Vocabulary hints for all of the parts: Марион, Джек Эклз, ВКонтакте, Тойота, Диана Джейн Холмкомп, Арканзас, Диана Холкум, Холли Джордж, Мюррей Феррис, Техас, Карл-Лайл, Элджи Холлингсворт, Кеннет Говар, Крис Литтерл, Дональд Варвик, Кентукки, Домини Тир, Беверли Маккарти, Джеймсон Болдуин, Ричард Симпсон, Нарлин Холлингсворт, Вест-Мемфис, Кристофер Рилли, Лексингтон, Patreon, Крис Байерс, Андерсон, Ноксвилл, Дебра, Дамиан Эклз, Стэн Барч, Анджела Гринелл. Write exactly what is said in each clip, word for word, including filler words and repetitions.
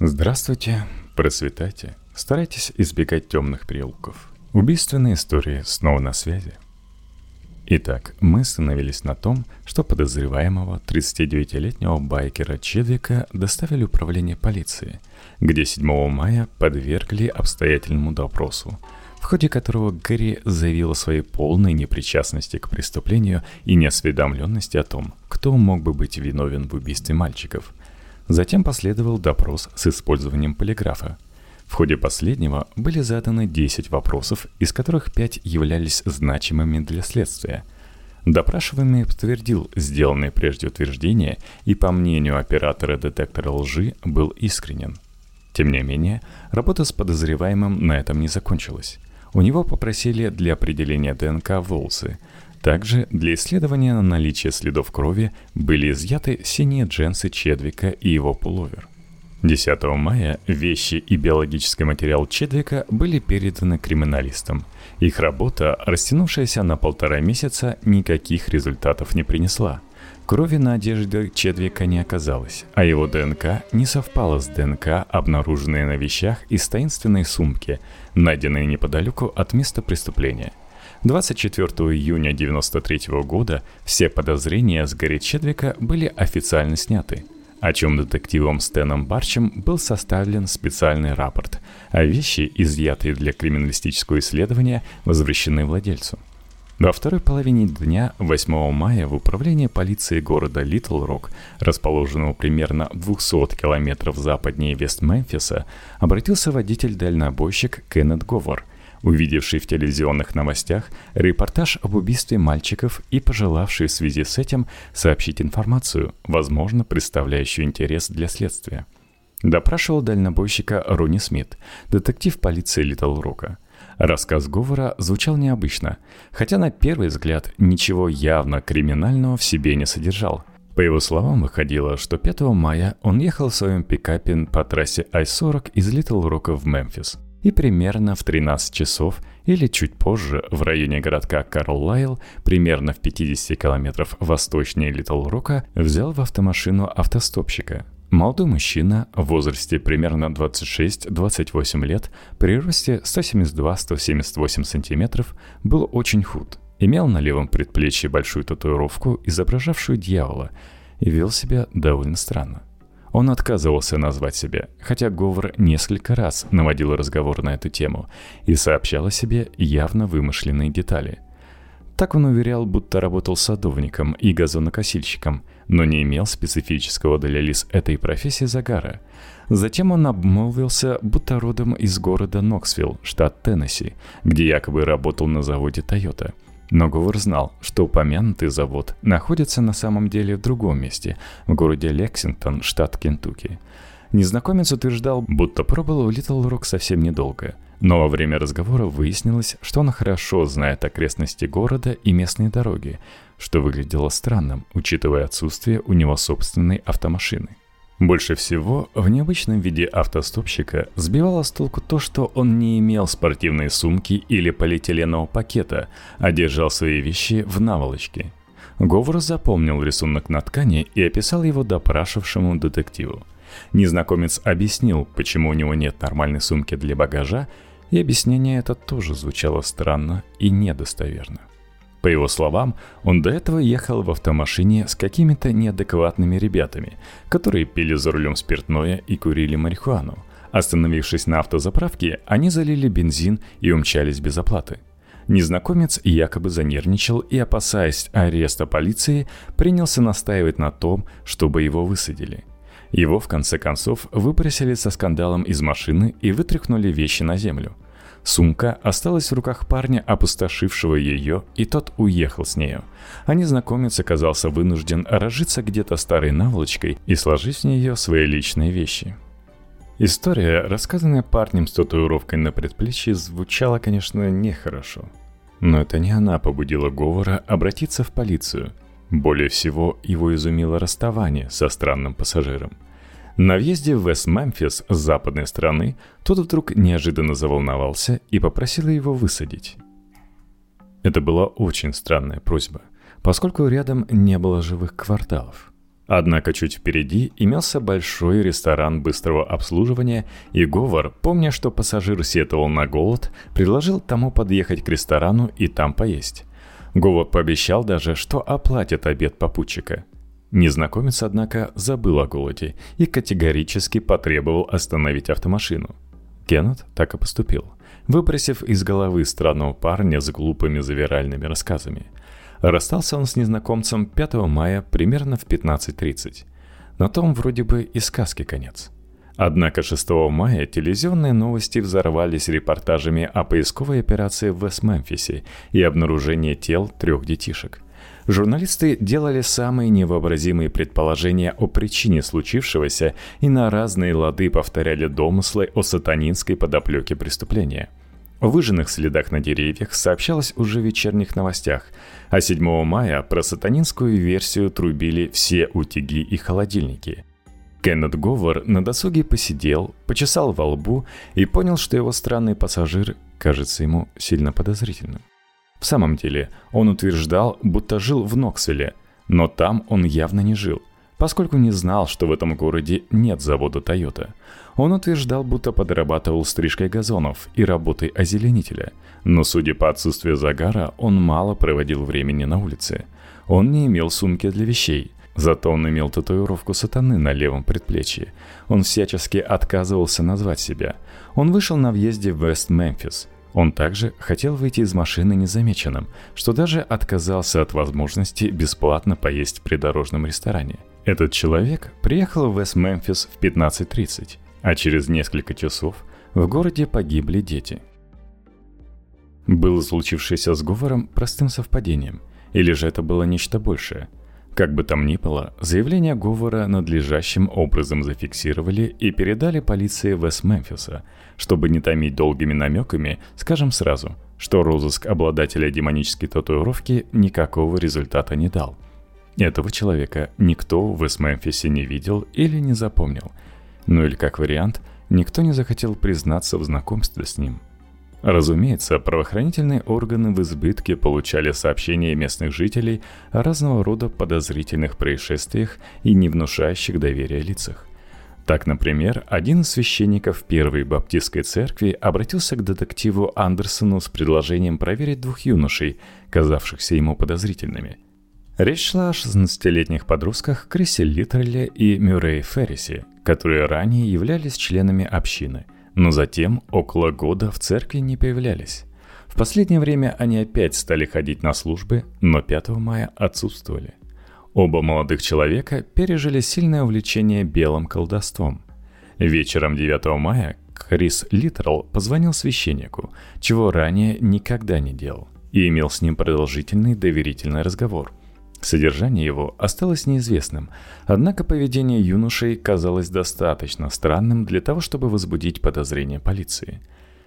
Здравствуйте, процветайте, старайтесь избегать темных переулков. Убийственные истории снова на связи. Итак, мы остановились на том, что подозреваемого тридцатидевятилетнего байкера Чедвика доставили в управление полиции, где седьмого мая подвергли обстоятельному допросу, в ходе которого Гэри заявил о своей полной непричастности к преступлению и неосведомленности о том, кто мог бы быть виновен в убийстве мальчиков. Затем последовал допрос с использованием полиграфа. В ходе последнего были заданы десять вопросов, из которых пять являлись значимыми для следствия. Допрашиваемый подтвердил сделанные прежде утверждения и, по мнению оператора детектора лжи, был искренен. Тем не менее, работа с подозреваемым на этом не закончилась. У него попросили для определения ДНК волосы. Также для исследования на наличие следов крови были изъяты синие джинсы Чедвика и его пуловер. десятого мая вещи и биологический материал Чедвика были переданы криминалистам. Их работа, растянувшаяся на полтора месяца, никаких результатов не принесла. Крови на одежде Чедвика не оказалось, а его ДНК не совпало с ДНК, обнаруженной на вещах из таинственной сумки, найденной неподалеку от места преступления. двадцать четвёртого июня девяносто третьего года все подозрения с Гарри Чедвика были официально сняты, о чем детективом Стэном Барчем был составлен специальный рапорт, а вещи, изъятые для криминалистического исследования, возвращены владельцу. Во второй половине дня восьмого мая в управлении полиции города Литл-Рок, расположенного примерно двести километров западнее Вест-Мемфиса, обратился водитель-дальнобойщик Кеннет Говар, увидевший в телевизионных новостях репортаж об убийстве мальчиков и пожелавший в связи с этим сообщить информацию, возможно, представляющую интерес для следствия. Допрашивал дальнобойщика Руни Смит, детектив полиции Литл-Рока. Рассказ Говара звучал необычно, хотя на первый взгляд ничего явно криминального в себе не содержал. По его словам, выходило, что пятого мая он ехал в своем пикапе по трассе ай сорок из Литл-Рока в Мемфис. И примерно в тринадцать часов или чуть позже в районе городка Карл-Лайл, примерно в пятьдесят километров восточнее Литл-Рока, взял в автомашину автостопщика. Молодой мужчина в возрасте примерно двадцать шесть - двадцать восемь лет, при росте сто семьдесят два - сто семьдесят восемь сантиметров, был очень худ, имел на левом предплечье большую татуировку, изображавшую дьявола, и вел себя довольно странно. Он отказывался назвать себя, хотя Говар несколько раз наводил разговор на эту тему и сообщал о себе явно вымышленные детали. Так он уверял, будто работал садовником и газонокосильщиком, но не имел специфического для лиц этой профессии загара. Затем он обмолвился, будто родом из города Ноксвилл, штат Теннесси, где якобы работал на заводе «Тойота». Но Говар знал, что упомянутый завод находится на самом деле в другом месте, в городе Лексингтон, штат Кентукки. Незнакомец утверждал, будто пробыл в Литл-Рок совсем недолго, но во время разговора выяснилось, что он хорошо знает окрестности города и местные дороги, что выглядело странным, учитывая отсутствие у него собственной автомашины. Больше всего в необычном виде автостопщика сбивало с толку то, что он не имел спортивной сумки или полиэтиленового пакета, а держал свои вещи в наволочке. Говар запомнил рисунок на ткани и описал его допрашившему детективу. Незнакомец объяснил, почему у него нет нормальной сумки для багажа, и объяснение это тоже звучало странно и недостоверно. По его словам, он до этого ехал в автомашине с какими-то неадекватными ребятами, которые пили за рулем спиртное и курили марихуану. Остановившись на автозаправке, они залили бензин и умчались без оплаты. Незнакомец якобы занервничал и, опасаясь ареста полиции, принялся настаивать на том, чтобы его высадили. Его, в конце концов, выбросили со скандалом из машины и вытряхнули вещи на землю. Сумка осталась в руках парня, опустошившего ее, и тот уехал с нею. А незнакомец оказался вынужден разжиться где-то старой наволочкой и сложить в нее свои личные вещи. История, рассказанная парнем с татуировкой на предплечье, звучала, конечно, нехорошо. Но это не она побудила Говара обратиться в полицию. Более всего, его изумило расставание со странным пассажиром. На въезде в Вест-Мемфис с западной стороны тот вдруг неожиданно заволновался и попросил его высадить. Это была очень странная просьба, поскольку рядом не было живых кварталов. Однако чуть впереди имелся большой ресторан быстрого обслуживания, и Говар, помня, что пассажир сетовал на голод, предложил тому подъехать к ресторану и там поесть. Говар пообещал даже, что оплатит обед попутчика. Незнакомец, однако, забыл о голоде и категорически потребовал остановить автомашину. Кеннет так и поступил, выбросив из головы странного парня с глупыми завиральными рассказами. Расстался он с незнакомцем пятого мая примерно в пятнадцать тридцать. На том вроде бы и сказки конец. Однако шестого мая телевизионные новости взорвались репортажами о поисковой операции в Вест-Мемфисе и обнаружении тел трех детишек. Журналисты делали самые невообразимые предположения о причине случившегося и на разные лады повторяли домыслы о сатанинской подоплеке преступления. О выжженных следах на деревьях сообщалось уже в вечерних новостях, а седьмого мая про сатанинскую версию трубили все утюги и холодильники. Кеннет Говар на досуге посидел, почесал во лбу и понял, что его странный пассажир кажется ему сильно подозрительным. В самом деле, он утверждал, будто жил в Ноксвилле, но там он явно не жил, поскольку не знал, что в этом городе нет завода «Тойота». Он утверждал, будто подрабатывал стрижкой газонов и работой озеленителя, но, судя по отсутствию загара, он мало проводил времени на улице. Он не имел сумки для вещей, зато он имел татуировку сатаны на левом предплечье. Он всячески отказывался назвать себя. Он вышел на въезде в Вест-Мемфис. Он также хотел выйти из машины незамеченным, что даже отказался от возможности бесплатно поесть в придорожном ресторане. Этот человек приехал в Вест-Мемфис в пятнадцать тридцать, а через несколько часов в городе погибли дети. Было случившееся с Говаром простым совпадением, или же это было нечто большее? Как бы там ни было, заявление Говара надлежащим образом зафиксировали и передали полиции Вест-Мемфиса, чтобы не томить долгими намеками, скажем сразу, что розыск обладателя демонической татуировки никакого результата не дал. Этого человека никто в Вест-Мемфисе не видел или не запомнил. Ну или как вариант, никто не захотел признаться в знакомстве с ним. Разумеется, правоохранительные органы в избытке получали сообщения местных жителей о разного рода подозрительных происшествиях и не внушающих доверия лицах. Так, например, один из священников Первой Баптистской церкви обратился к детективу Андерсону с предложением проверить двух юношей, казавшихся ему подозрительными. Речь шла о шестнадцатилетних подростках Крисе Литтерле и Мюррее Феррисе, которые ранее являлись членами общины, но затем около года в церкви не появлялись. В последнее время они опять стали ходить на службы, но пятого мая отсутствовали. Оба молодых человека пережили сильное увлечение белым колдовством. Вечером девятого мая Крис Литтерл позвонил священнику, чего ранее никогда не делал, и имел с ним продолжительный доверительный разговор. Содержание его осталось неизвестным, однако поведение юношей казалось достаточно странным для того, чтобы возбудить подозрения полиции.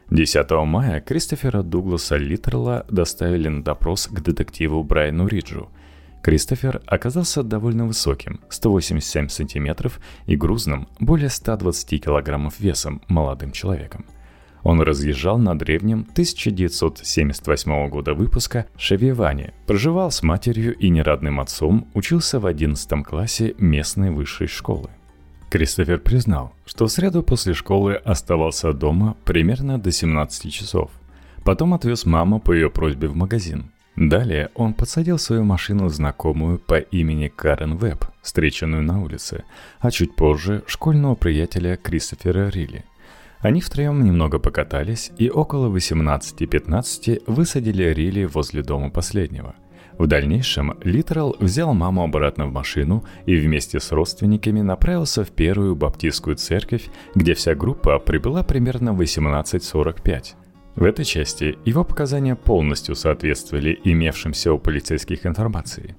десятого мая Кристофера Дугласа Литтерла доставили на допрос к детективу Брайну Риджу. Кристофер оказался довольно высоким, сто восемьдесят семь сантиметров, и грузным, более ста двадцати килограммов весом, молодым человеком. Он разъезжал на древнем тысяча девятьсот семьдесят восьмого года выпуска Шеви-Ване, проживал с матерью и неродным отцом, учился в одиннадцатом классе местной высшей школы. Кристофер признал, что в среду после школы оставался дома примерно до семнадцати часов. Потом отвез маму по ее просьбе в магазин. Далее он подсадил свою машину знакомую по имени Карен Веб, встреченную на улице, а чуть позже школьного приятеля Кристофера Рилли. Они втроем немного покатались и около восемнадцати пятнадцати высадили Рилли возле дома последнего. В дальнейшем Литтерл взял маму обратно в машину и вместе с родственниками направился в Первую Баптистскую церковь, где вся группа прибыла примерно в восемнадцать сорок пять. В этой части его показания полностью соответствовали имевшимся у полицейских информации.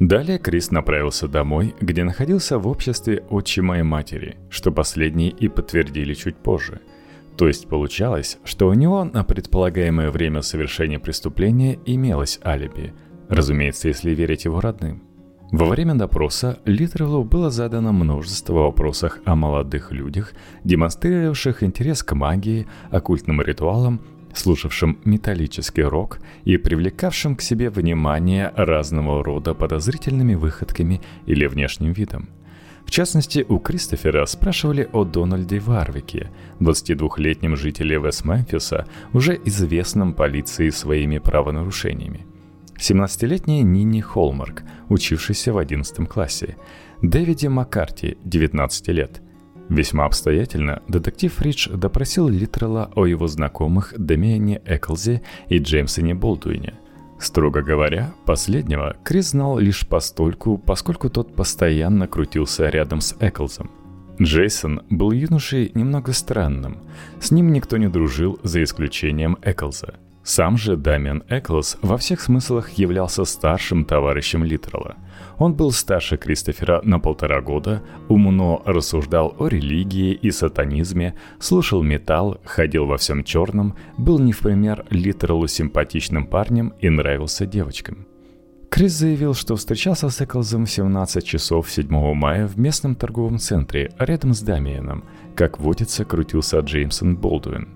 Далее Крис направился домой, где находился в обществе отчима и матери, что последние и подтвердили чуть позже. То есть получалось, что у него на предполагаемое время совершения преступления имелось алиби, разумеется, если верить его родным. Во время допроса Литтерлу было задано множество вопросов о молодых людях, демонстрировавших интерес к магии, оккультным ритуалам, слушавшим металлический рок и привлекавшим к себе внимание разного рода подозрительными выходками или внешним видом. В частности, у Кристофера спрашивали о Дональде Варвике, двадцатидвухлетнем жителе Вест-Мемфиса, уже известном полиции своими правонарушениями. семнадцатилетняя Нинни Холмарк, учившаяся в одиннадцатом классе. Дэвиде Маккарти, девятнадцать лет. Весьма обстоятельно детектив Ридж допросил Литтерла о его знакомых Дамиане Эклзе и Джеймсоне Болдуине. Строго говоря, последнего Крис знал лишь постольку, поскольку тот постоянно крутился рядом с Эклзом. Джейсон был юношей немного странным, с ним никто не дружил за исключением Эклза. Сам же Дамиан Эклз во всех смыслах являлся старшим товарищем Литтерла. Он был старше Кристофера на полтора года, умно рассуждал о религии и сатанизме, слушал металл, ходил во всем черном, был не в пример Литтерлу симпатичным парнем и нравился девочкам. Крис заявил, что встречался с Эклзом в семнадцать часов седьмого мая в местном торговом центре, рядом с Дамианом, как водится, крутился Джеймсон Болдуин.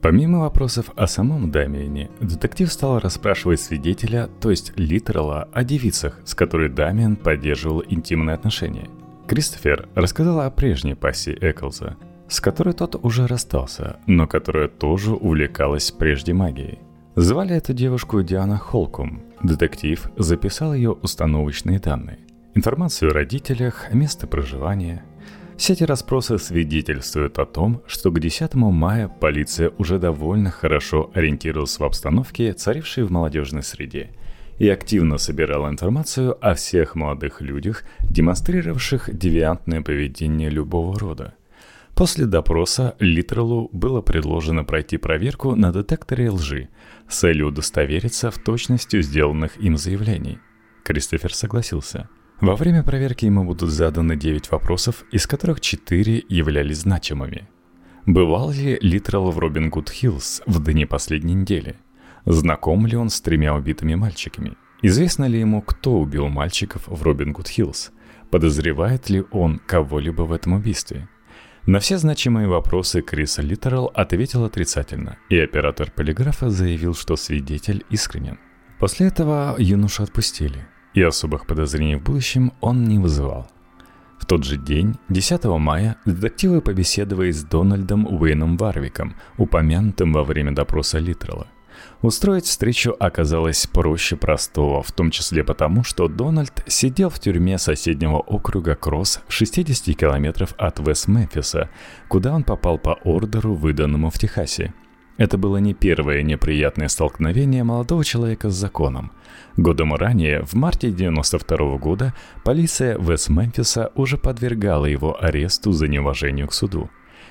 Помимо вопросов о самом Дамиане, детектив стал расспрашивать свидетеля, то есть Литтерла, о девицах, с которой Дамиан поддерживал интимные отношения. Кристофер рассказал о прежней пассии Эклза, с которой тот уже расстался, но которая тоже увлекалась прежде магией. Звали эту девушку Диана Холкум. Детектив записал ее установочные данные, информацию о родителях, место проживания. Все эти расспросы свидетельствуют о том, что к десятому мая полиция уже довольно хорошо ориентировалась в обстановке, царившей в молодежной среде, и активно собирала информацию о всех молодых людях, демонстрировавших девиантное поведение любого рода. После допроса Литтерлу было предложено пройти проверку на детекторе лжи с целью удостовериться в точности сделанных им заявлений. Кристофер согласился. Во время проверки ему будут заданы девять вопросов, из которых четыре являлись значимыми. Бывал ли Литтерл в Робин Гуд Хиллз в дни последней недели? Знаком ли он с тремя убитыми мальчиками? Известно ли ему, кто убил мальчиков в Робин Гуд Хиллз? Подозревает ли он кого-либо в этом убийстве? На все значимые вопросы Крис Литтерл ответил отрицательно, и оператор полиграфа заявил, что свидетель искренен. После этого юношу отпустили, и особых подозрений в будущем он не вызывал. В тот же день, десятого мая, детективы побеседовали с Дональдом Уэйном Варвиком, упомянутым во время допроса Литтерла. Устроить встречу оказалось проще простого, в том числе потому, что Дональд сидел в тюрьме соседнего округа Кросс, шестьдесят километров от Вест-Мемфиса, куда он попал по ордеру, выданному в Техасе. Это было не первое неприятное столкновение молодого человека с законом. Годом ранее, в марте девяносто второго года, полиция Вест-Мемфиса уже подвергала его аресту за неуважение к суду.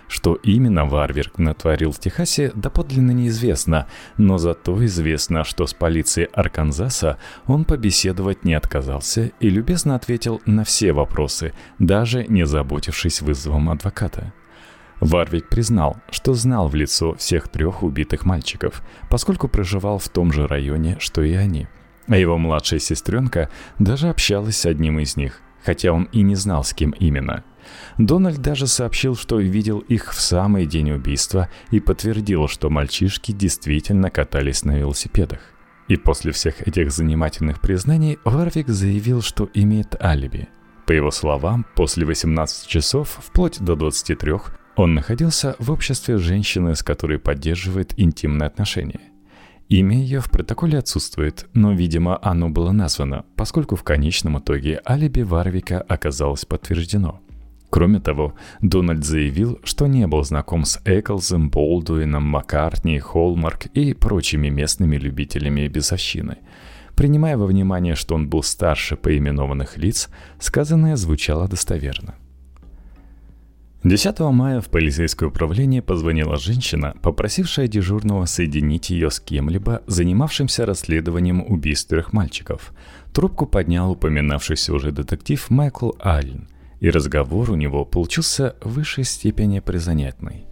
Что именно Варвик натворил в Техасе, доподлинно неизвестно, но зато известно, что с полицией Арканзаса он побеседовать не отказался и любезно ответил на все вопросы, даже не заботившись вызовом адвоката. Варвик признал, что знал в лицо всех трех убитых мальчиков, поскольку проживал в том же районе, что и они. А его младшая сестренка даже общалась с одним из них, хотя он и не знал, с кем именно. Дональд даже сообщил, что видел их в самый день убийства и подтвердил, что мальчишки действительно катались на велосипедах. И после всех этих занимательных признаний Варвик заявил, что имеет алиби. По его словам, после восемнадцати часов, вплоть до двадцати трёх, он находился в обществе женщины, с которой поддерживает интимные отношения. Имя ее в протоколе отсутствует, но, видимо, оно было названо, поскольку в конечном итоге алиби Варвика оказалось подтверждено. Кроме того, Дональд заявил, что не был знаком с Эклзом, Болдуином, Маккартни, Холмарк и прочими местными любителями бесовщины. Принимая во внимание, что он был старше поименованных лиц, сказанное звучало достоверно. десятого мая в полицейское управление позвонила женщина, попросившая дежурного соединить ее с кем-либо, занимавшимся расследованием убийств трех мальчиков. Трубку поднял упоминавшийся уже детектив Майкл Аллен, и разговор у него получился в высшей степени призанятный.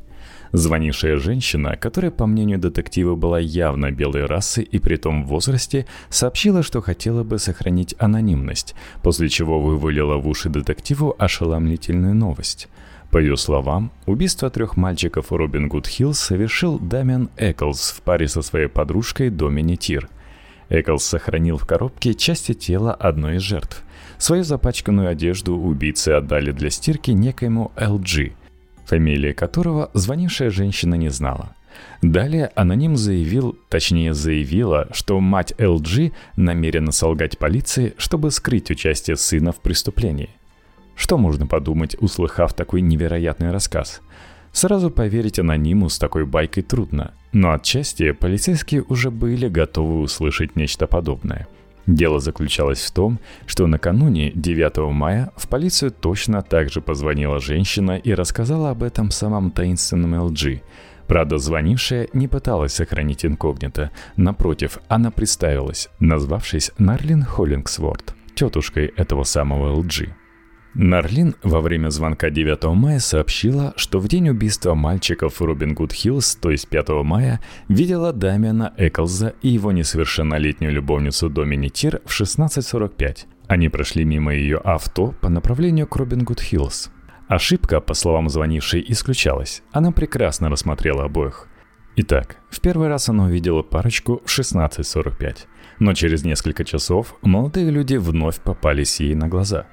Звонившая женщина, которая, по мнению детектива, была явно белой расы и притом в возрасте, сообщила, что хотела бы сохранить анонимность, после чего вывалила в уши детективу ошеломительную новость. По ее словам, убийство трех мальчиков у Робин Гуд Хиллз совершил Дамиан Эклз в паре со своей подружкой Домини Тир. Эклз сохранил в коробке части тела одной из жертв. Свою запачканную одежду убийцы отдали для стирки некоему Элджи, фамилии которого звонившая женщина не знала. Далее аноним заявил, точнее заявила, что мать Элджи намерена солгать полиции, чтобы скрыть участие сына в преступлении. Что можно подумать, услыхав такой невероятный рассказ? Сразу поверить анониму с такой байкой трудно, но отчасти полицейские уже были готовы услышать нечто подобное. Дело заключалось в том, что накануне девятого мая в полицию точно так же позвонила женщина и рассказала об этом самом таинственном Элджи. Правда, звонившая не пыталась сохранить инкогнито. Напротив, она представилась, назвавшись Нарлин Холлингсворт, тетушкой этого самого Элджи. Нарлин во время звонка девятого мая сообщила, что в день убийства мальчиков в Робин Гуд Хиллз, то есть пятого мая, видела Дамиана Эклза и его несовершеннолетнюю любовницу Домини Тир в шестнадцать сорок пять. Они прошли мимо ее авто по направлению к Робин Гуд Хиллз. Ошибка, по словам звонившей, исключалась. Она прекрасно рассмотрела обоих. Итак, в первый раз она увидела парочку в шестнадцать сорок пять, но через несколько часов молодые люди вновь попались ей на глаза.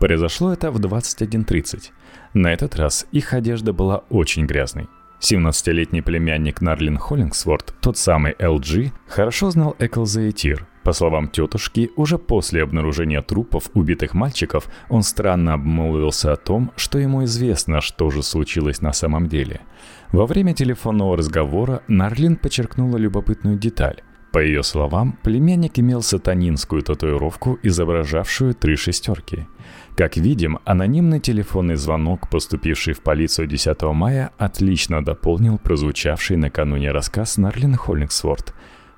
Произошло это в двадцать один тридцать. На этот раз их одежда была очень грязной. семнадцатилетний племянник Нарлин Холлингсворт, тот самый Элджи, хорошо знал Эклза и Тир. По словам тетушки, уже после обнаружения трупов убитых мальчиков он странно обмолвился о том, что ему известно, что же случилось на самом деле. Во время телефонного разговора Нарлин подчеркнула любопытную деталь. По ее словам, племянник имел сатанинскую татуировку, изображавшую три шестерки. Как видим, анонимный телефонный звонок, поступивший в полицию десятого мая, отлично дополнил прозвучавший накануне рассказ Нарлин Холлингсворт.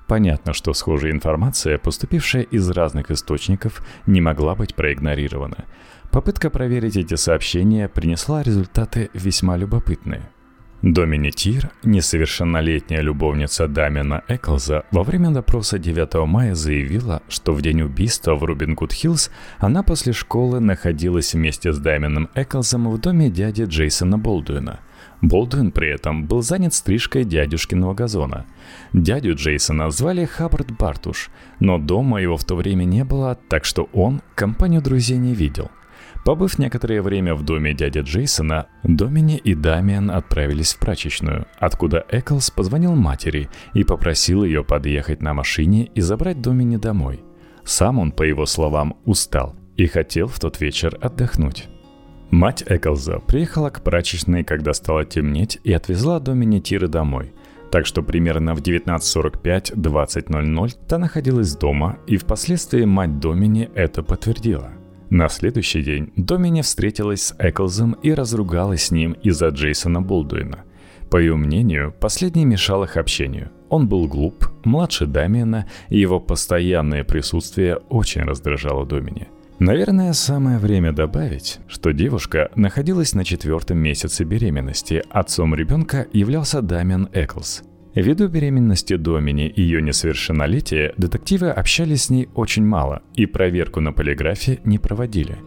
Понятно, что схожая информация, поступившая из разных источников, не могла быть проигнорирована. Попытка проверить эти сообщения принесла результаты весьма любопытные. Домини Тир, несовершеннолетняя любовница Дамиана Эклза, во время допроса девятого мая заявила, что в день убийства в Робин Гуд Хиллз она после школы находилась вместе с Дамианом Эклзом в доме дяди Джеймсона Болдуина. Болдуин при этом был занят стрижкой дядюшкиного газона. Дядю Джейсона звали Хаббард Бартуш, но дома его в то время не было, так что он компанию друзей не видел. Побыв некоторое время в доме дяди Джейсона, Домини и Дамиан отправились в прачечную, откуда Эклз позвонил матери и попросил ее подъехать на машине и забрать Домини домой. Сам он, по его словам, устал и хотел в тот вечер отдохнуть. Мать Эклза приехала к прачечной, когда стало темнеть, и отвезла Домини Тира домой. Так что примерно в девятнадцать сорок пять - двадцать ноль ноль та находилась дома, и впоследствии мать Домини это подтвердила. На следующий день Домини встретилась с Эклзом и разругалась с ним из-за Джейсона Болдуина. По ее мнению, последний мешал их общению. Он был глуп, младше Дамиана, и его постоянное присутствие очень раздражало Домини. Наверное, самое время добавить, что девушка находилась на четвертом месяце беременности, отцом ребенка являлся Дамиан Эклз. Ввиду беременности Домини и ее несовершеннолетия, детективы общались с ней очень мало и проверку на полиграфе не проводили.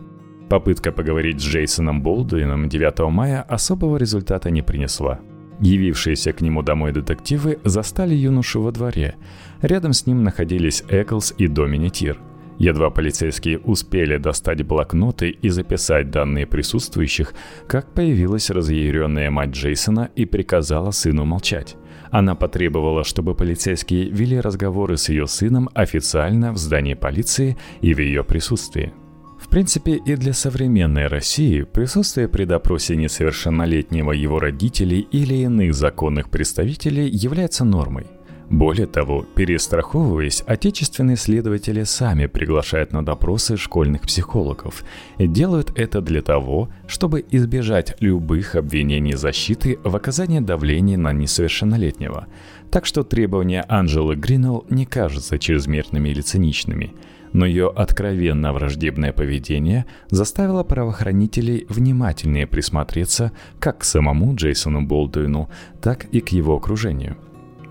Попытка поговорить с Джейсоном Болдуином девятого мая особого результата не принесла. Явившиеся к нему домой детективы застали юношу во дворе. Рядом с ним находились Эклз и Домини Тир. Едва полицейские успели достать блокноты и записать данные присутствующих, как появилась разъяренная мать Джейсона и приказала сыну молчать. Она потребовала, чтобы полицейские вели разговоры с ее сыном официально в здании полиции и в ее присутствии. В принципе, и для современной России присутствие при допросе несовершеннолетнего его родителей или иных законных представителей является нормой. Более того, перестраховываясь, отечественные следователи сами приглашают на допросы школьных психологов и делают это для того, чтобы избежать любых обвинений защиты в оказании давления на несовершеннолетнего. Так что требования Анджелы Гринелл не кажутся чрезмерными или циничными, но ее откровенно враждебное поведение заставило правоохранителей внимательнее присмотреться как к самому Джейсону Болдуину, так и к его окружению.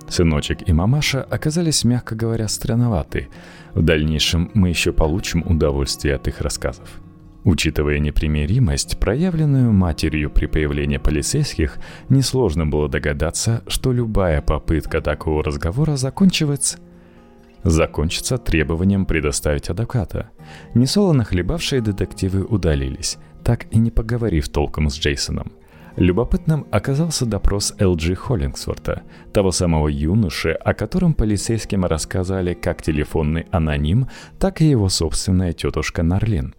Сыночек и мамаша оказались, мягко говоря, странноваты. В дальнейшем мы еще получим удовольствие от их рассказов. Учитывая непримиримость, проявленную матерью при появлении полицейских, несложно было догадаться, что любая попытка такого разговора закончится... закончится требованием предоставить адвоката. Несолоно хлебавшие детективы удалились, так и не поговорив толком с Джейсоном. Любопытным оказался допрос Элджи Холлингсворта, того самого юноши, о котором полицейским рассказали как телефонный аноним, так и его собственная тетушка Нарлин.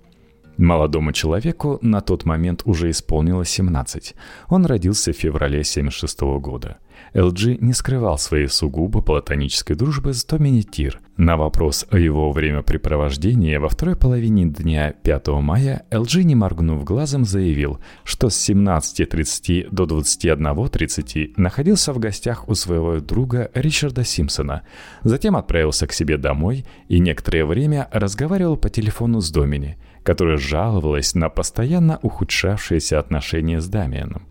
Молодому человеку на тот момент уже исполнилось семнадцать. Он родился в феврале тысяча девятьсот семьдесят шестого года. Элджи не скрывал своей сугубо платонической дружбы с Домини Тир. На вопрос о его времяпрепровождении во второй половине дня пятого мая Элджи, не моргнув глазом, заявил, что с семнадцати тридцати до двадцати одного тридцати находился в гостях у своего друга Ричарда Симпсона. Затем отправился к себе домой и некоторое время разговаривал по телефону с Домини, которая жаловалась на постоянно ухудшавшиеся отношения с Дамианом.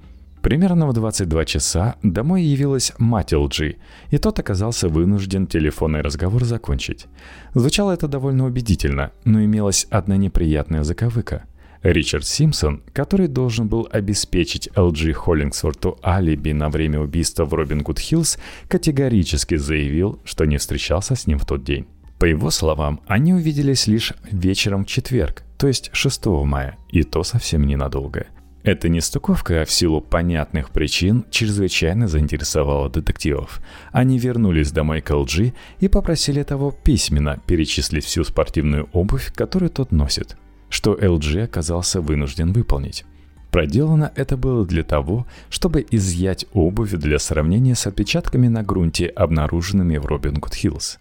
Примерно в двадцать два часа домой явилась мать Элджи, и тот оказался вынужден телефонный разговор закончить. Звучало это довольно убедительно, но имелась одна неприятная заковыка. Ричард Симпсон, который должен был обеспечить Элджи Холлингсворту алиби на время убийства в Робин Гуд Хиллз, категорически заявил, что не встречался с ним в тот день. По его словам, они увиделись лишь вечером в четверг, то есть шестого мая, и то совсем ненадолго. Эта нестыковка, в силу понятных причин, чрезвычайно заинтересовала детективов. Они вернулись домой к Элджи и попросили того письменно перечислить всю спортивную обувь, которую тот носит, что Элджи оказался вынужден выполнить. Проделано это было для того, чтобы изъять обувь для сравнения с отпечатками на грунте, обнаруженными в Робин Гуд Хиллз.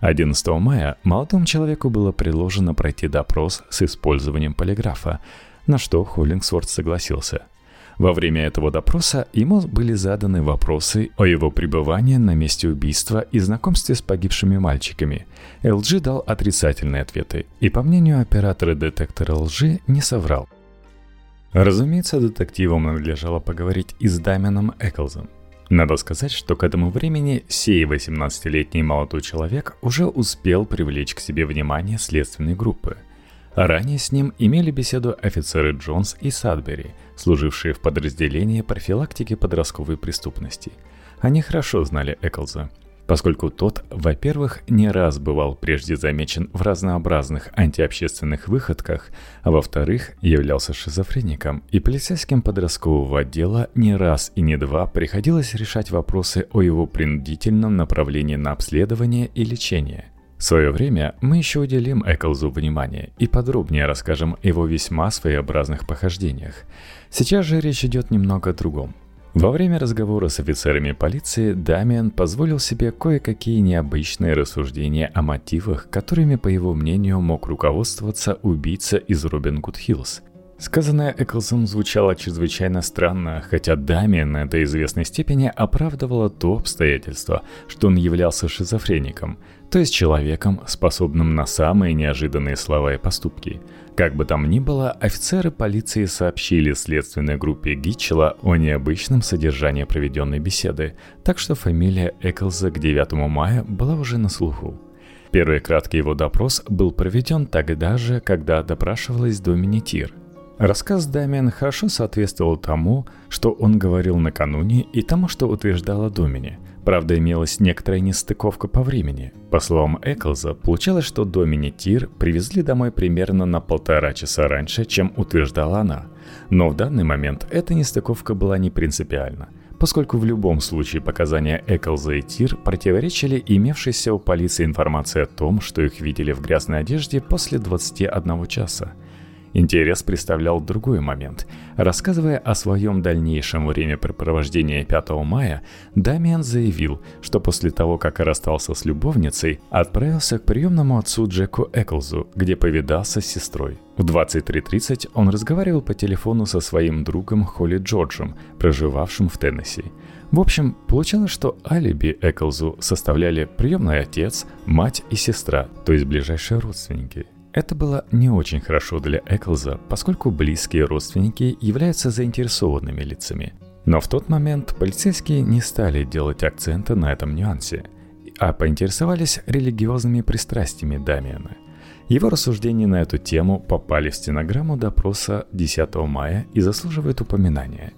одиннадцатого мая молодому человеку было предложено пройти допрос с использованием полиграфа, на что Холлингсворт согласился. Во время этого допроса ему были заданы вопросы о его пребывании на месте убийства и знакомстве с погибшими мальчиками. Элджи дал отрицательные ответы, и, по мнению оператора детектора лжи, не соврал. Разумеется, детективам надлежало поговорить и с Дамианом Эклзом. Надо сказать, что к этому времени сей восемнадцатилетний молодой человек уже успел привлечь к себе внимание следственной группы. Ранее с ним имели беседу офицеры Джонс и Садбери, служившие в подразделении профилактики подростковой преступности. Они хорошо знали Эклза, поскольку тот, во-первых, не раз бывал прежде замечен в разнообразных антиобщественных выходках, а во-вторых, являлся шизофреником, и полицейским подросткового отдела не раз и не два приходилось решать вопросы о его принудительном направлении на обследование и лечение. В свое время мы еще уделим Эклзу внимание и подробнее расскажем о его весьма своеобразных похождениях. Сейчас же речь идет немного о другом. Во время разговора с офицерами полиции Дамиан позволил себе кое-какие необычные рассуждения о мотивах, которыми, по его мнению, мог руководствоваться убийца из Робин Гуд Хиллз. Сказанное Эклзом звучало чрезвычайно странно, хотя Дамиан до известной степени оправдывало то обстоятельство, что он являлся шизофреником, то есть человеком, способным на самые неожиданные слова и поступки. Как бы там ни было, офицеры полиции сообщили следственной группе Гитчелла о необычном содержании проведенной беседы, так что фамилия Эклза к девятому мая была уже на слуху. Первый краткий его допрос был проведен тогда же, когда допрашивалась Домини Тир. Рассказ Дамиан хорошо соответствовал тому, что он говорил накануне, и тому, что утверждала Домини. Правда, имелась некоторая нестыковка по времени. По словам Эклза, получалось, что Домини Тир привезли домой примерно на полтора часа раньше, чем утверждала она. Но в данный момент эта нестыковка была не принципиальна, поскольку в любом случае показания Эклза и Тир противоречили имевшейся у полиции информации о том, что их видели в грязной одежде после двадцати одного часа. Интерес представлял другой момент. Рассказывая о своем дальнейшем времяпрепровождении пятого мая, Дамиан заявил, что после того, как расстался с любовницей, отправился к приемному отцу Джеку Эклзу, где повидался с сестрой. В двадцать три тридцать он разговаривал по телефону со своим другом Холли Джорджем, проживавшим в Теннесси. В общем, получалось, что алиби Эклзу составляли приемный отец, мать и сестра, то есть ближайшие родственники. Это было не очень хорошо для Эклза, поскольку близкие родственники являются заинтересованными лицами. Но в тот момент полицейские не стали делать акцента на этом нюансе, а поинтересовались религиозными пристрастиями Дамиана. Его рассуждения на эту тему попали в стенограмму допроса десятого мая и заслуживают упоминания.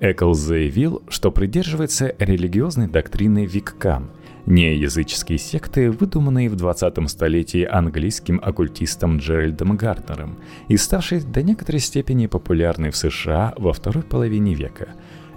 Эклз заявил, что придерживается религиозной доктрины Викан, неязыческие секты, выдуманные в двадцатом столетии английским оккультистом Джеральдом Гарднером и ставшие до некоторой степени популярны в США во второй половине века.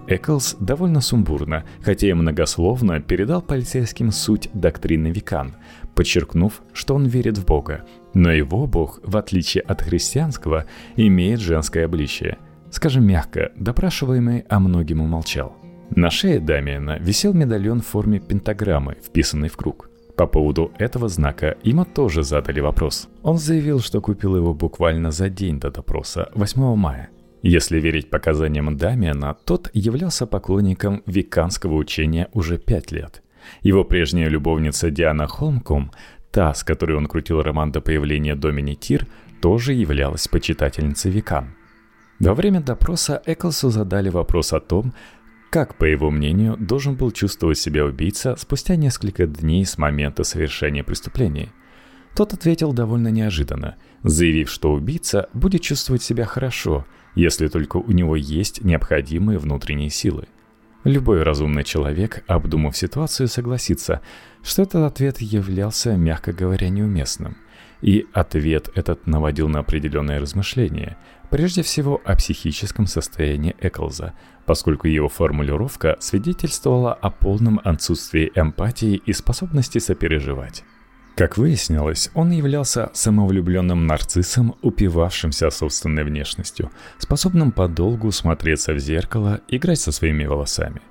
Эклз довольно сумбурно, хотя и многословно, передал полицейским суть доктрины Викан, подчеркнув, что он верит в Бога, но его Бог, в отличие от христианского, имеет женское обличие. Скажем мягко, допрашиваемый о многом умолчал. На шее Дамиана висел медальон в форме пентаграммы, вписанный в круг. По поводу этого знака ему тоже задали вопрос. Он заявил, что купил его буквально за день до допроса, восьмого мая. Если верить показаниям Дамиана, тот являлся поклонником виканского учения уже пять лет. Его прежняя любовница Диана Холкум, та, с которой он крутил роман до появления Домини Тир, тоже являлась почитательницей Викан. Во время допроса Эклсу задали вопрос о том, как, по его мнению, должен был чувствовать себя убийца спустя несколько дней с момента совершения преступления. Тот ответил довольно неожиданно, заявив, что убийца будет чувствовать себя хорошо, если только у него есть необходимые внутренние силы. Любой разумный человек, обдумав ситуацию, согласится, что этот ответ являлся, мягко говоря, неуместным. И ответ этот наводил на определенные размышления, прежде всего о психическом состоянии Эклза, поскольку его формулировка свидетельствовала о полном отсутствии эмпатии и способности сопереживать. Как выяснилось, он являлся самовлюбленным нарциссом, упивавшимся собственной внешностью, способным подолгу смотреться в зеркало, играть со своими волосами.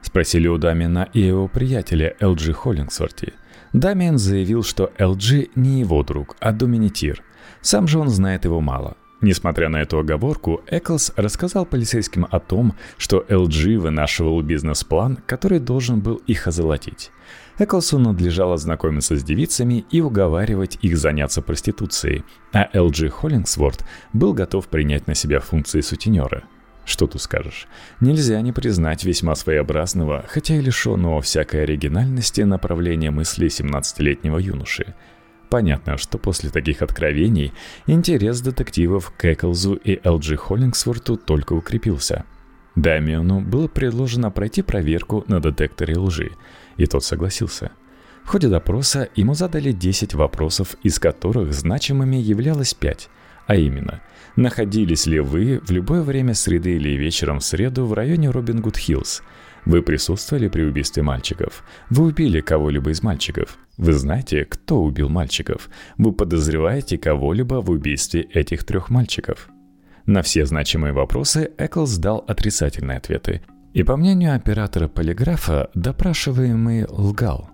Спросили у Дамиана и его приятеля Элджи Холлингсворта. Дамиан заявил, что Элджи не его друг, а Домини Тир. Сам же он знает его мало. Несмотря на эту оговорку, Эклз рассказал полицейским о том, что Элджи вынашивал бизнес-план, который должен был их озолотить. Эклсу надлежало знакомиться с девицами и уговаривать их заняться проституцией, а Элджи Холлингсворт был готов принять на себя функции сутенера. Что тут скажешь? Нельзя не признать весьма своеобразного, хотя и лишенного всякой оригинальности направления мысли семнадцатилетнего юноши. Понятно, что после таких откровений интерес детективов к Эклзу и Элджи Холлингсворту только укрепился. Дамиану было предложено пройти проверку на детекторе лжи, и тот согласился. В ходе допроса ему задали десять вопросов, из которых значимыми являлось пять, а именно, находились ли вы в любое время среды или вечером в среду в районе Робин Гуд Хиллз? Вы присутствовали при убийстве мальчиков? Вы убили кого-либо из мальчиков? Вы знаете, кто убил мальчиков? Вы подозреваете кого-либо в убийстве этих трех мальчиков? На все значимые вопросы Эклз дал отрицательные ответы. И по мнению оператора полиграфа, допрашиваемый лгал.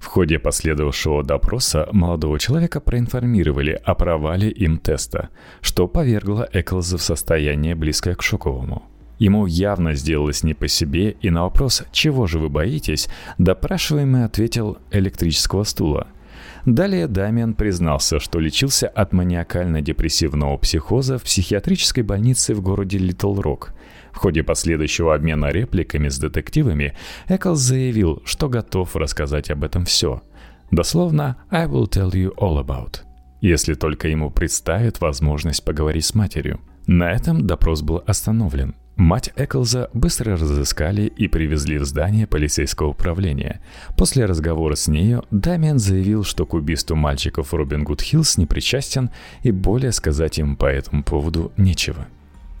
В ходе последовавшего допроса молодого человека проинформировали о провале им теста, что повергло Эклза в состояние, близкое к шоковому. Ему явно сделалось не по себе, и на вопрос «Чего же вы боитесь?» допрашиваемый ответил «Электрического стула». Далее Дамиан признался, что лечился от маниакально-депрессивного психоза в психиатрической больнице в городе Литл-Рок. В ходе последующего обмена репликами с детективами Эклз заявил, что готов рассказать об этом все. Дословно «I will tell you all about», если только ему представит возможность поговорить с матерью. На этом допрос был остановлен. Мать Эклза быстро разыскали и привезли в здание полицейского управления. После разговора с нею Дамиан заявил, что к убийству мальчиков Робин Гуд Хиллз не причастен и более сказать им по этому поводу нечего.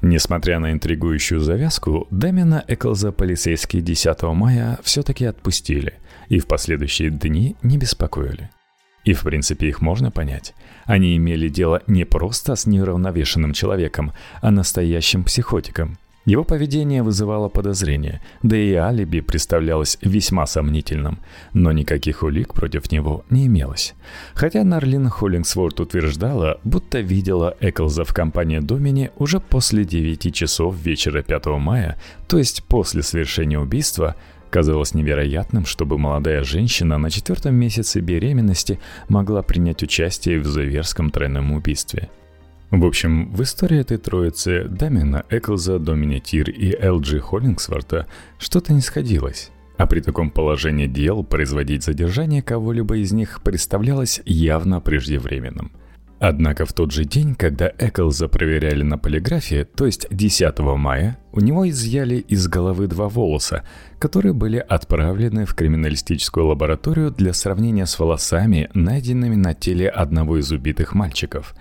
Несмотря на интригующую завязку, Дамиана Эклза полицейские десятого мая все-таки отпустили и в последующие дни не беспокоили. И в принципе их можно понять. Они имели дело не просто с неуравновешенным человеком, а настоящим психотиком. Его поведение вызывало подозрения, да и алиби представлялось весьма сомнительным, но никаких улик против него не имелось. Хотя Нарлин Холлингсворт утверждала, будто видела Эклза в компании Домини уже после девяти часов вечера пятого мая, то есть после совершения убийства, казалось невероятным, чтобы молодая женщина на четвертом месяце беременности могла принять участие в зверском тройном убийстве. В общем, в истории этой троицы Дамиана Эклза, Домини Тир и Элджи Холлингсворта что-то не сходилось. А при таком положении дел производить задержание кого-либо из них представлялось явно преждевременным. Однако в тот же день, когда Эклза проверяли на полиграфе, то есть десятого мая, у него изъяли из головы два волоса, которые были отправлены в криминалистическую лабораторию для сравнения с волосами, найденными на теле одного из убитых мальчиков.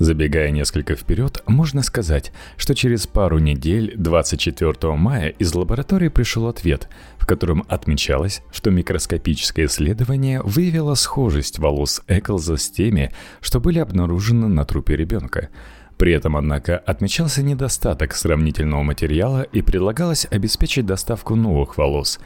Забегая несколько вперед, можно сказать, что через пару недель, двадцать четвёртого мая, из лаборатории пришел ответ, в котором отмечалось, что микроскопическое исследование выявило схожесть волос Эклза с теми, что были обнаружены на трупе ребенка. При этом, однако, отмечался недостаток сравнительного материала и предлагалось обеспечить доставку новых волос.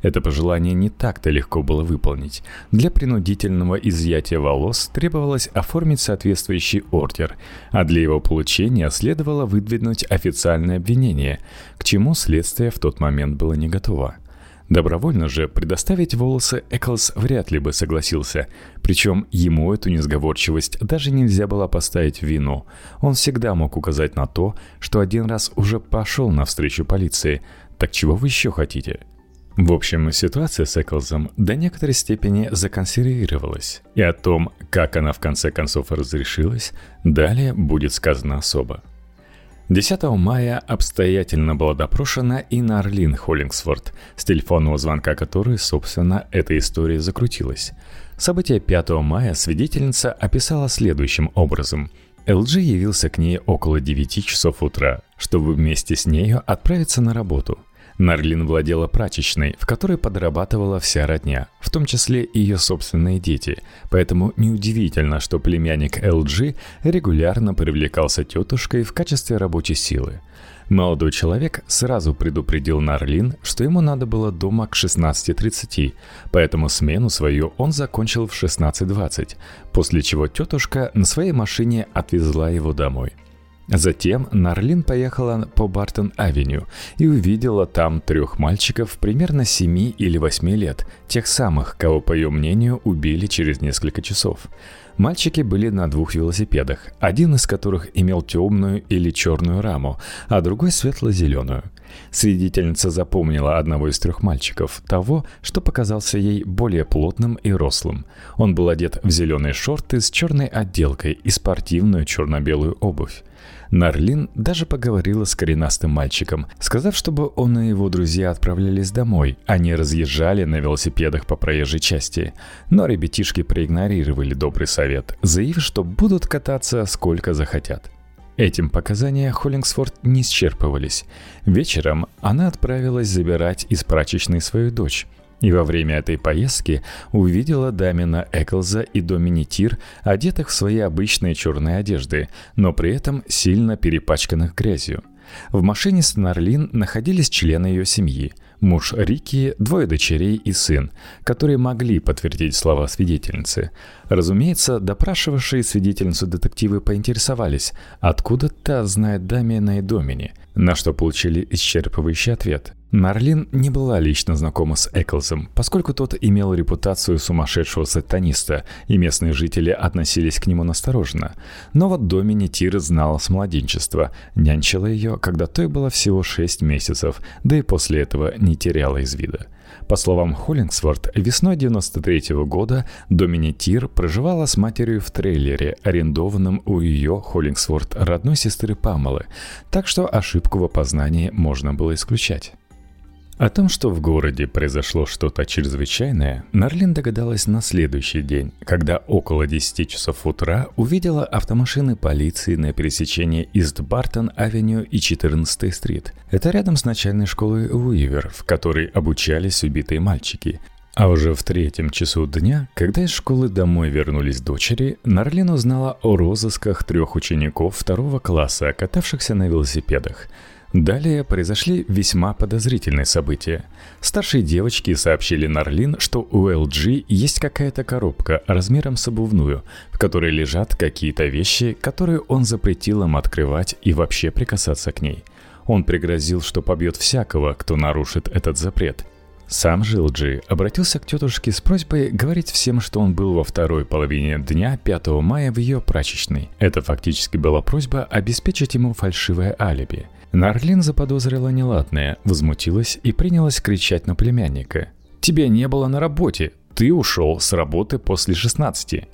Это пожелание не так-то легко было выполнить. Для принудительного изъятия волос требовалось оформить соответствующий ордер, а для его получения следовало выдвинуть официальное обвинение, к чему следствие в тот момент было не готово. Добровольно же предоставить волосы Эклз вряд ли бы согласился, причем ему эту несговорчивость даже нельзя было поставить в вину. Он всегда мог указать на то, что один раз уже пошел навстречу полиции. Так чего вы еще хотите? В общем, ситуация с Эклзом до некоторой степени законсервировалась, и о том, как она в конце концов разрешилась, далее будет сказано особо. десятого мая обстоятельно была допрошена и Нарлин Холлингсворт, с телефонного звонка которой, собственно, эта история закрутилась. Событие пятого мая свидетельница описала следующим образом. Элджи явился к ней около девяти часов утра, чтобы вместе с нею отправиться на работу. Нарлин владела прачечной, в которой подрабатывала вся родня, в том числе и ее собственные дети, поэтому неудивительно, что племянник Элджи регулярно привлекался тетушкой в качестве рабочей силы. Молодой человек сразу предупредил Нарлин, что ему надо было дома к шестнадцати тридцати, поэтому смену свою он закончил в шестнадцать двадцать, после чего тетушка на своей машине отвезла его домой. Затем Нарлин поехала по Бартон-авеню и увидела там трех мальчиков примерно семи или восьми лет, тех самых, кого, по ее мнению, убили через несколько часов. Мальчики были на двух велосипедах, один из которых имел темную или черную раму, а другой светло-зеленую. Свидетельница запомнила одного из трех мальчиков, того, что показался ей более плотным и рослым. Он был одет в зеленые шорты с черной отделкой и спортивную черно-белую обувь. Нарлин даже поговорила с коренастым мальчиком, сказав, чтобы он и его друзья отправлялись домой, а не разъезжали на велосипедах по проезжей части. Но ребятишки проигнорировали добрый совет, заявив, что будут кататься сколько захотят. Этим показания Холлингсворт не исчерпывались. Вечером она отправилась забирать из прачечной свою дочь. И во время этой поездки увидела Дамиана Эклза и Домини Тир, одетых в свои обычные черные одежды, но при этом сильно перепачканных грязью. В машине с Нарлин находились члены ее семьи, муж Рики, двое дочерей и сын, которые могли подтвердить слова свидетельницы. Разумеется, допрашивавшие свидетельницу детективы поинтересовались, откуда та знает Дамиана и Домини, на что получили исчерпывающий ответ. Нарлин не была лично знакома с Эклзом, поскольку тот имел репутацию сумасшедшего сатаниста, и местные жители относились к нему настороженно. Но вот Домини Тир знала с младенчества, нянчила ее, когда той было всего шесть месяцев, да и после этого не теряла из вида. По словам Холлингсворт, весной девяносто третьего года Домини Тир проживала с матерью в трейлере, арендованном у ее, Холлингсворт, родной сестры Памелы, так что ошибку в опознании можно было исключать. О том, что в городе произошло что-то чрезвычайное, Нарлин догадалась на следующий день, когда около десяти часов утра увидела автомашины полиции на пересечении Ист-Бартон-авеню и четырнадцатой стрит. Это рядом с начальной школой Уивер, в которой обучались убитые мальчики. А уже в третьем часу дня, когда из школы домой вернулись дочери, Нарлин узнала о розысках трех учеников второго класса, катавшихся на велосипедах. Далее произошли весьма подозрительные события. Старшие девочки сообщили Нарлин, что у Элджи есть какая-то коробка размером с обувную, в которой лежат какие-то вещи, которые он запретил им открывать и вообще прикасаться к ней. Он пригрозил, что побьет всякого, кто нарушит этот запрет. Сам же Элджи обратился к тетушке с просьбой говорить всем, что он был во второй половине дня пятого мая в ее прачечной. Это фактически была просьба обеспечить ему фальшивое алиби. Нарлин заподозрила неладное, возмутилась и принялась кричать на племянника. «Тебя не было на работе, ты ушел с работы после шестнадцати».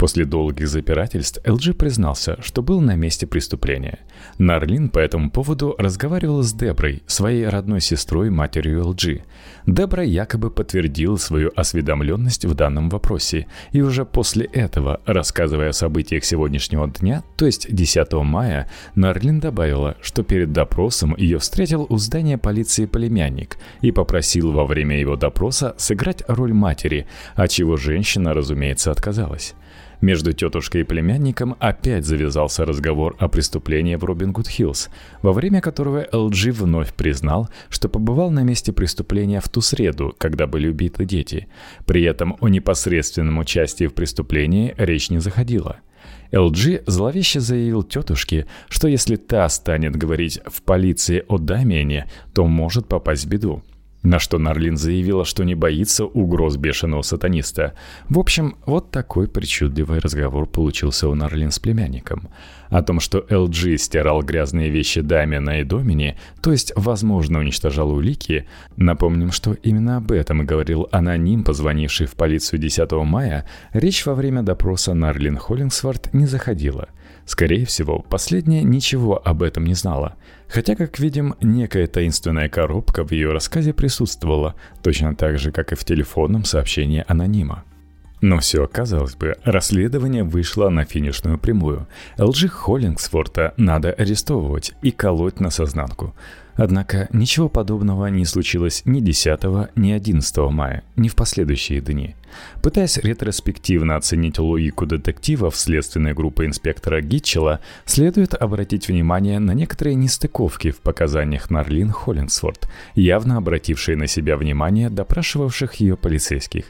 После долгих запирательств Элджи признался, что был на месте преступления. Нарлин по этому поводу разговаривала с Деброй, своей родной сестрой, матерью Элджи. Дебра якобы подтвердила свою осведомленность в данном вопросе, и уже после этого, рассказывая о событиях сегодняшнего дня, то есть десятого мая, Нарлин добавила, что перед допросом ее встретил у здания полиции племянник и попросил во время его допроса сыграть роль матери, от чего женщина, разумеется, отказалась. Между тетушкой и племянником опять завязался разговор о преступлении в Робин Гуд Хиллз, во время которого Элджи вновь признал, что побывал на месте преступления в ту среду, когда были убиты дети. При этом о непосредственном участии в преступлении речь не заходила. Элджи зловеще заявил тетушке, что если та станет говорить в полиции о Дамиане, то может попасть в беду. На что Нарлин заявила, что не боится угроз бешеного сатаниста. В общем, вот такой причудливый разговор получился у Нарлин с племянником. О том, что Элджи стирал грязные вещи Дамиана и Домини, то есть, возможно, уничтожал улики, напомним, что именно об этом и говорил аноним, позвонивший в полицию десятого мая, речь во время допроса Нарлин Холлингсворт не заходила. Скорее всего, последняя ничего об этом не знала. Хотя, как видим, некая таинственная коробка в ее рассказе присутствовала, точно так же, как и в телефонном сообщении анонима. Но все, казалось бы, расследование вышло на финишную прямую. Элджи Холлингсворта надо арестовывать и колоть на сознанку. Однако ничего подобного не случилось ни десятого, ни одиннадцатого мая, ни в последующие дни. Пытаясь ретроспективно оценить логику детективов следственной группы инспектора Гитчелла, следует обратить внимание на некоторые нестыковки в показаниях Нарлин Холлингсворт, явно обратившие на себя внимание допрашивавших ее полицейских.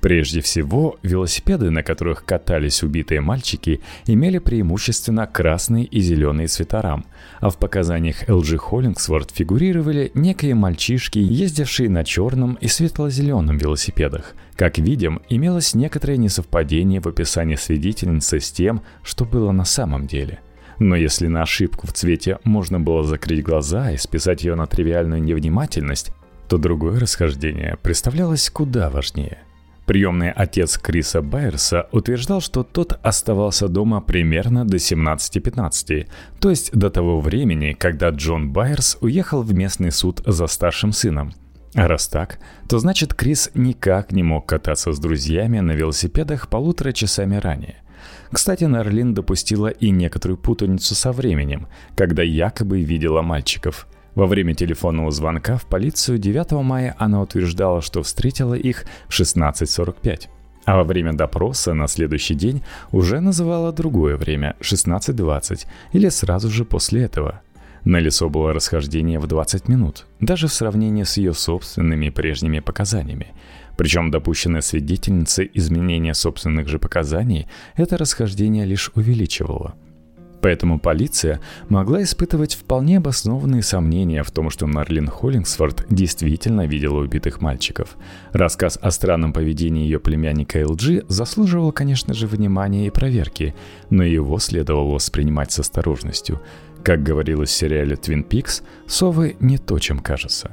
Прежде всего, велосипеды, на которых катались убитые мальчики, имели преимущественно красные и зеленые цвета рам, а в показаниях Элджи Холлингсворт фигурировали некие мальчишки, ездившие на черном и светло-зеленом велосипедах. Как видим, имелось некоторое несовпадение в описании свидетельницы с тем, что было на самом деле. Но если на ошибку в цвете можно было закрыть глаза и списать ее на тривиальную невнимательность, то другое расхождение представлялось куда важнее. Приемный отец Криса Байерса утверждал, что тот оставался дома примерно до семнадцати пятнадцати, то есть до того времени, когда Джон Байерс уехал в местный суд за старшим сыном. А раз так, то значит Крис никак не мог кататься с друзьями на велосипедах полутора часами ранее. Кстати, Нарлин допустила и некоторую путаницу со временем, когда якобы видела мальчиков. Во время телефонного звонка в полицию девятого мая она утверждала, что встретила их в шестнадцать сорок пять. А во время допроса на следующий день уже называла другое время – шестнадцать двадцать или сразу же после этого. Налицо было расхождение в двадцать минут, даже в сравнении с ее собственными прежними показаниями. Причем допущенные свидетельницы изменения собственных же показаний это расхождение лишь увеличивало. Поэтому полиция могла испытывать вполне обоснованные сомнения в том, что Нарлин Холлингсворт действительно видела убитых мальчиков. Рассказ о странном поведении ее племянника Элджи заслуживал, конечно же, внимания и проверки, но его следовало воспринимать с осторожностью. Как говорилось в сериале «Твин Пикс», совы не то, чем кажется.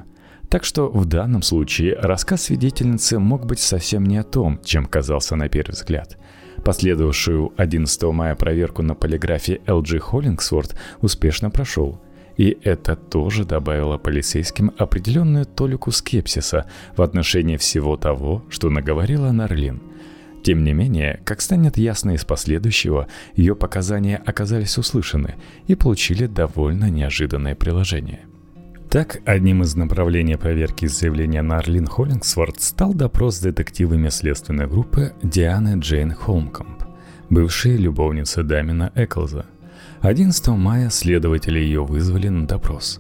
Так что в данном случае рассказ свидетельницы мог быть совсем не о том, чем казался на первый взгляд. Последовавшую одиннадцатого мая проверку на полиграфе Элджи Холлингсворт успешно прошел, и это тоже добавило полицейским определенную толику скепсиса в отношении всего того, что наговорила Нарлин. Тем не менее, как станет ясно из последующего, ее показания оказались услышаны и получили довольно неожиданное приложение. Так, одним из направлений проверки заявления Нарлин Холлингсворт стал допрос с детективами следственной группы Дианы Джейн Холмкомп, бывшей любовницы Дамиана Эклза. одиннадцатого мая следователи ее вызвали на допрос.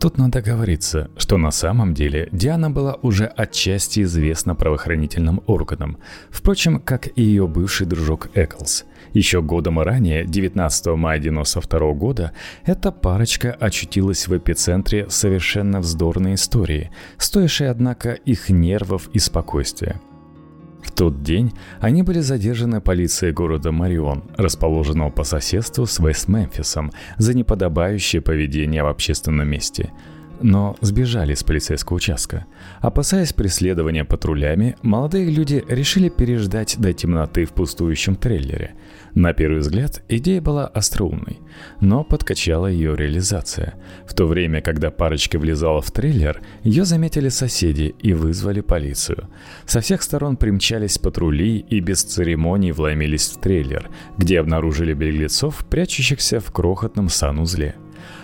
Тут надо говориться, что на самом деле Диана была уже отчасти известна правоохранительным органам, впрочем, как и ее бывший дружок Эклз. Еще годом ранее, девятнадцатого мая девяносто второго года, эта парочка очутилась в эпицентре совершенно вздорной истории, стоившей, однако, их нервов и спокойствия. В тот день они были задержаны полицией города Марион, расположенного по соседству с Вест-Мемфисом, за неподобающее поведение в общественном месте. но сбежали с полицейского участка. Опасаясь преследования патрулями, молодые люди решили переждать до темноты в пустующем трейлере. На первый взгляд, идея была остроумной, но подкачала ее реализация. В то время, когда парочка влезала в трейлер, ее заметили соседи и вызвали полицию. Со всех сторон примчались патрули и без церемоний вломились в трейлер, где обнаружили беглецов, прячущихся в крохотном санузле.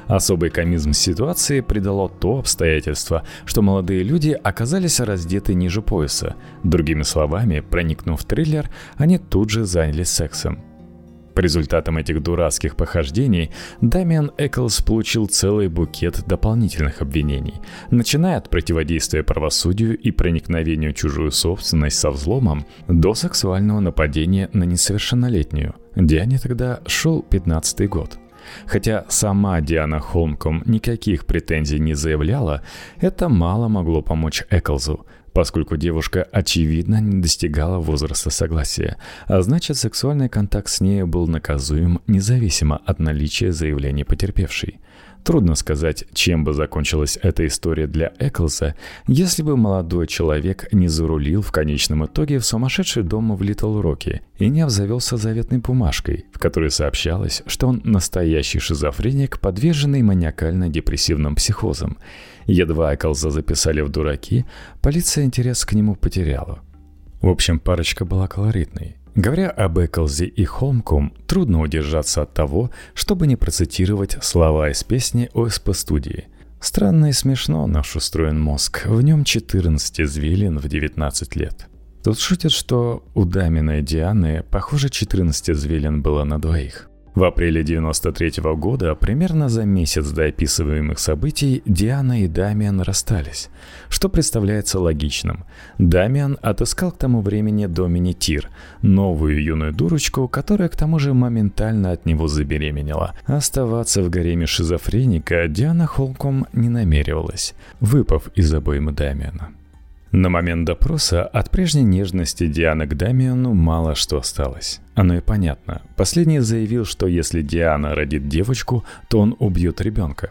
Особый комизм ситуации придало то обстоятельство, что молодые люди оказались раздеты ниже пояса. Другими словами, проникнув в трейлер, они тут же занялись сексом. По результатам этих дурацких похождений Дамиан Эклз получил целый букет дополнительных обвинений, начиная от противодействия правосудию и проникновению в чужую собственность со взломом до сексуального нападения на несовершеннолетнюю. Диане тогда шел пятнадцатый год. Хотя сама Диана Холкум никаких претензий не заявляла, это мало могло помочь Эклзу, поскольку девушка, очевидно, не достигала возраста согласия, а значит, сексуальный контакт с ней был наказуем независимо от наличия заявлений потерпевшей. Трудно сказать, чем бы закончилась эта история для Эклза, если бы молодой человек не зарулил в конечном итоге в сумасшедший дом в Литл-Роке и не обзавелся заветной бумажкой, в которой сообщалось, что он настоящий шизофреник, подверженный маниакально-депрессивным психозам. Едва Эклза записали в дураки, полиция интерес к нему потеряла. В общем, парочка была колоритной. Говоря об Эклзе и Холмкум, трудно удержаться от того, чтобы не процитировать слова из песни о эс пэ-студии. «Странно и смешно наш устроен мозг, в нем четырнадцать извилин в девятнадцать лет». Тут шутят, что у Дамина и Дианы, похоже, четырнадцать извилин было на двоих. В апреле девяносто третьего года, примерно за месяц до описываемых событий, Диана и Дамиан расстались, что представляется логичным. Дамиан отыскал к тому времени Домини Тир, новую юную дурочку, которая к тому же моментально от него забеременела. Оставаться в гареме шизофреника Диана Холкум не намеревалась, выпав из обоймы Дамиана. На момент допроса от прежней нежности Дианы к Дамиану мало что осталось. Оно и понятно. Последний заявил, что если Диана родит девочку, то он убьет ребенка.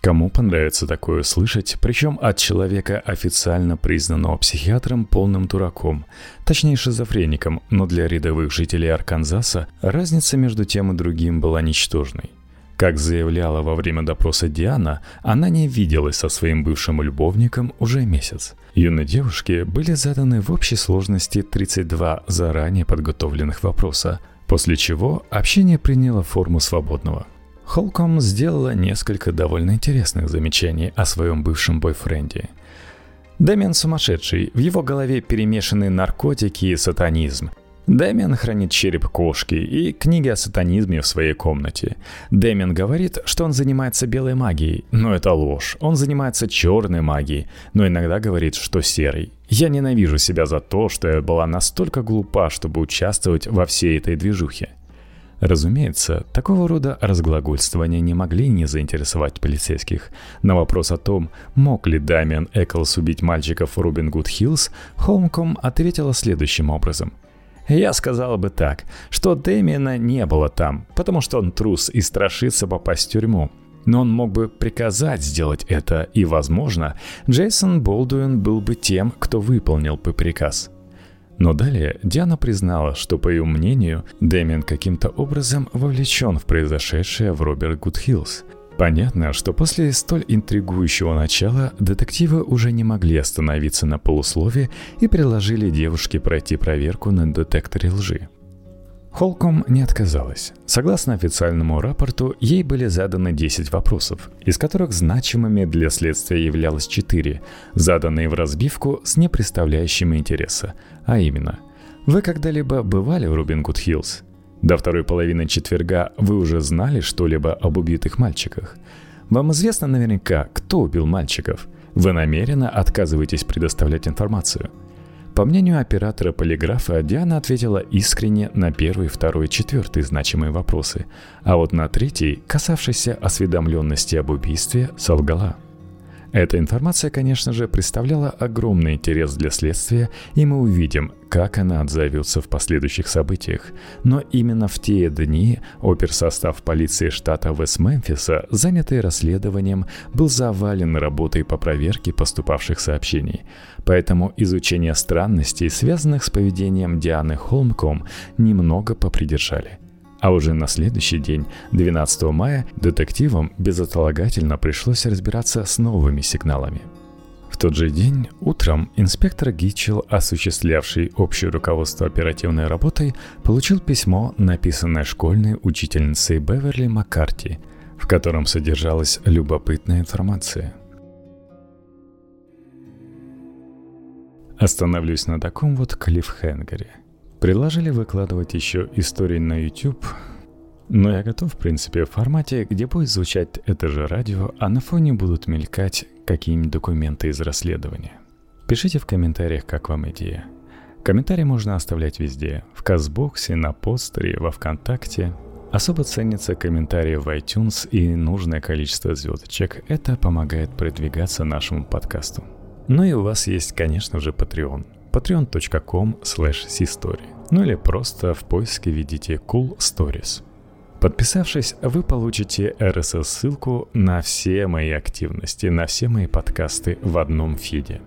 Кому понравится такое слышать, причем от человека, официально признанного психиатром полным дураком, точнее шизофреником, но для рядовых жителей Арканзаса разница между тем и другим была ничтожной. Как заявляла во время допроса Диана, она не виделась со своим бывшим любовником уже месяц. Юной девушке были заданы в общей сложности тридцать два заранее подготовленных вопроса, после чего общение приняло форму свободного. Холкум сделала несколько довольно интересных замечаний о своем бывшем бойфренде. «Дамиан сумасшедший, в его голове перемешаны наркотики и сатанизм. Дамиан хранит череп кошки и книги о сатанизме в своей комнате. Дамиан говорит, что он занимается белой магией, но это ложь. Он занимается черной магией, но иногда говорит, что серой. Я ненавижу себя за то, что я была настолько глупа, чтобы участвовать во всей этой движухе». Разумеется, такого рода разглагольствования не могли не заинтересовать полицейских. На вопрос о том, мог ли Дамиан Эклз убить мальчиков в Робин Гуд Хиллз, Холмком ответила следующим образом. «Я сказала бы так, что Дэмиана не было там, потому что он трус и страшится попасть в тюрьму. Но он мог бы приказать сделать это, и, возможно, Джеймсон Болдуин был бы тем, кто выполнил бы приказ». Но далее Диана признала, что, по ее мнению, Дэмиан каким-то образом вовлечен в произошедшее в Робин Гуд Хиллз. Понятно, что после столь интригующего начала детективы уже не могли остановиться на полуслове и предложили девушке пройти проверку на детекторе лжи. Холкум не отказалась. Согласно официальному рапорту, ей были заданы десять вопросов, из которых значимыми для следствия являлось четыре, заданные в разбивку с непредставляющими интереса. А именно, «Вы когда-либо бывали в Робин Гуд Хиллз?» «До второй половины четверга вы уже знали что-либо об убитых мальчиках? Вам известно наверняка, кто убил мальчиков? Вы намеренно отказываетесь предоставлять информацию?» По мнению оператора полиграфа, Диана ответила искренне на первый, второй и четвертый значимые вопросы, а вот на третий, касавшийся осведомленности об убийстве, солгала. Эта информация, конечно же, представляла огромный интерес для следствия, и мы увидим, как она отзовется в последующих событиях. Но именно в те дни оперсостав полиции штата Вест-Мемфиса, занятый расследованием, был завален работой по проверке поступавших сообщений. Поэтому изучение странностей, связанных с поведением Дианы Холмком, немного попридержали. А уже на следующий день, двенадцатого мая, детективам безотлагательно пришлось разбираться с новыми сигналами. В тот же день утром инспектор Гитчелл, осуществлявший общее руководство оперативной работой, получил письмо, написанное школьной учительницей Беверли Маккарти, в котором содержалась любопытная информация. Остановлюсь на таком вот клиффхенгере. Предложили выкладывать еще истории на YouTube, но я готов, в принципе, в формате, где будет звучать это же радио, а на фоне будут мелькать какие-нибудь документы из расследования. Пишите в комментариях, как вам идея. Комментарии можно оставлять везде, в Казбоксе, на постере, во ВКонтакте. Особо ценятся комментарии в iTunes и нужное количество звездочек. Это помогает продвигаться нашему подкасту. Ну и у вас есть, конечно же, Patreon. patreon точка com слэш си стори, ну или просто в поиске введите Cool Stories. Подписавшись, вы получите эр эс эс-ссылку на все мои активности, на все мои подкасты в одном фиде.